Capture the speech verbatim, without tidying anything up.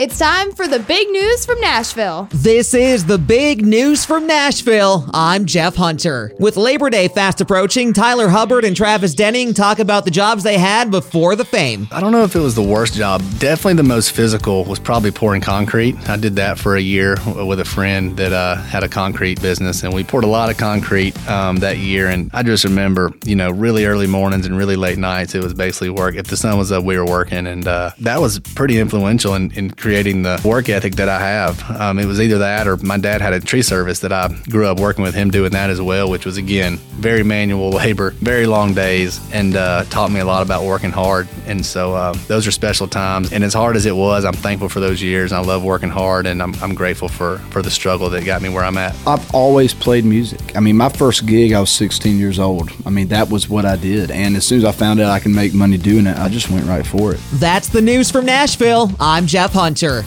It's time for the big news from Nashville. This is the big news from Nashville. I'm Jeff Hunter. With Labor Day fast approaching, Tyler Hubbard and Travis Denning talk about the jobs they had before the fame. I don't know if it was the worst job. Definitely the most physical was probably pouring concrete. I did that for a year with a friend that uh, had a concrete business, and we poured a lot of concrete um, that year. And I just remember, you know, really early mornings and really late nights. It was basically work. If the sun was up, we were working, and uh, that was pretty influential in, in creating creating the work ethic that I have. Um, it was either that or my dad had a tree service that I grew up working with him doing that as well, which was, again, very manual labor, very long days, and uh, taught me a lot about working hard. And so uh, those are special times. And as hard as it was, I'm thankful for those years. I love working hard, and I'm, I'm grateful for, for the struggle that got me where I'm at. I've always played music. I mean, my first gig, I was sixteen years old. I mean, that was what I did. And as soon as I found out I can make money doing it, I just went right for it. That's the news from Nashville. I'm Jeff Hunter. Sure.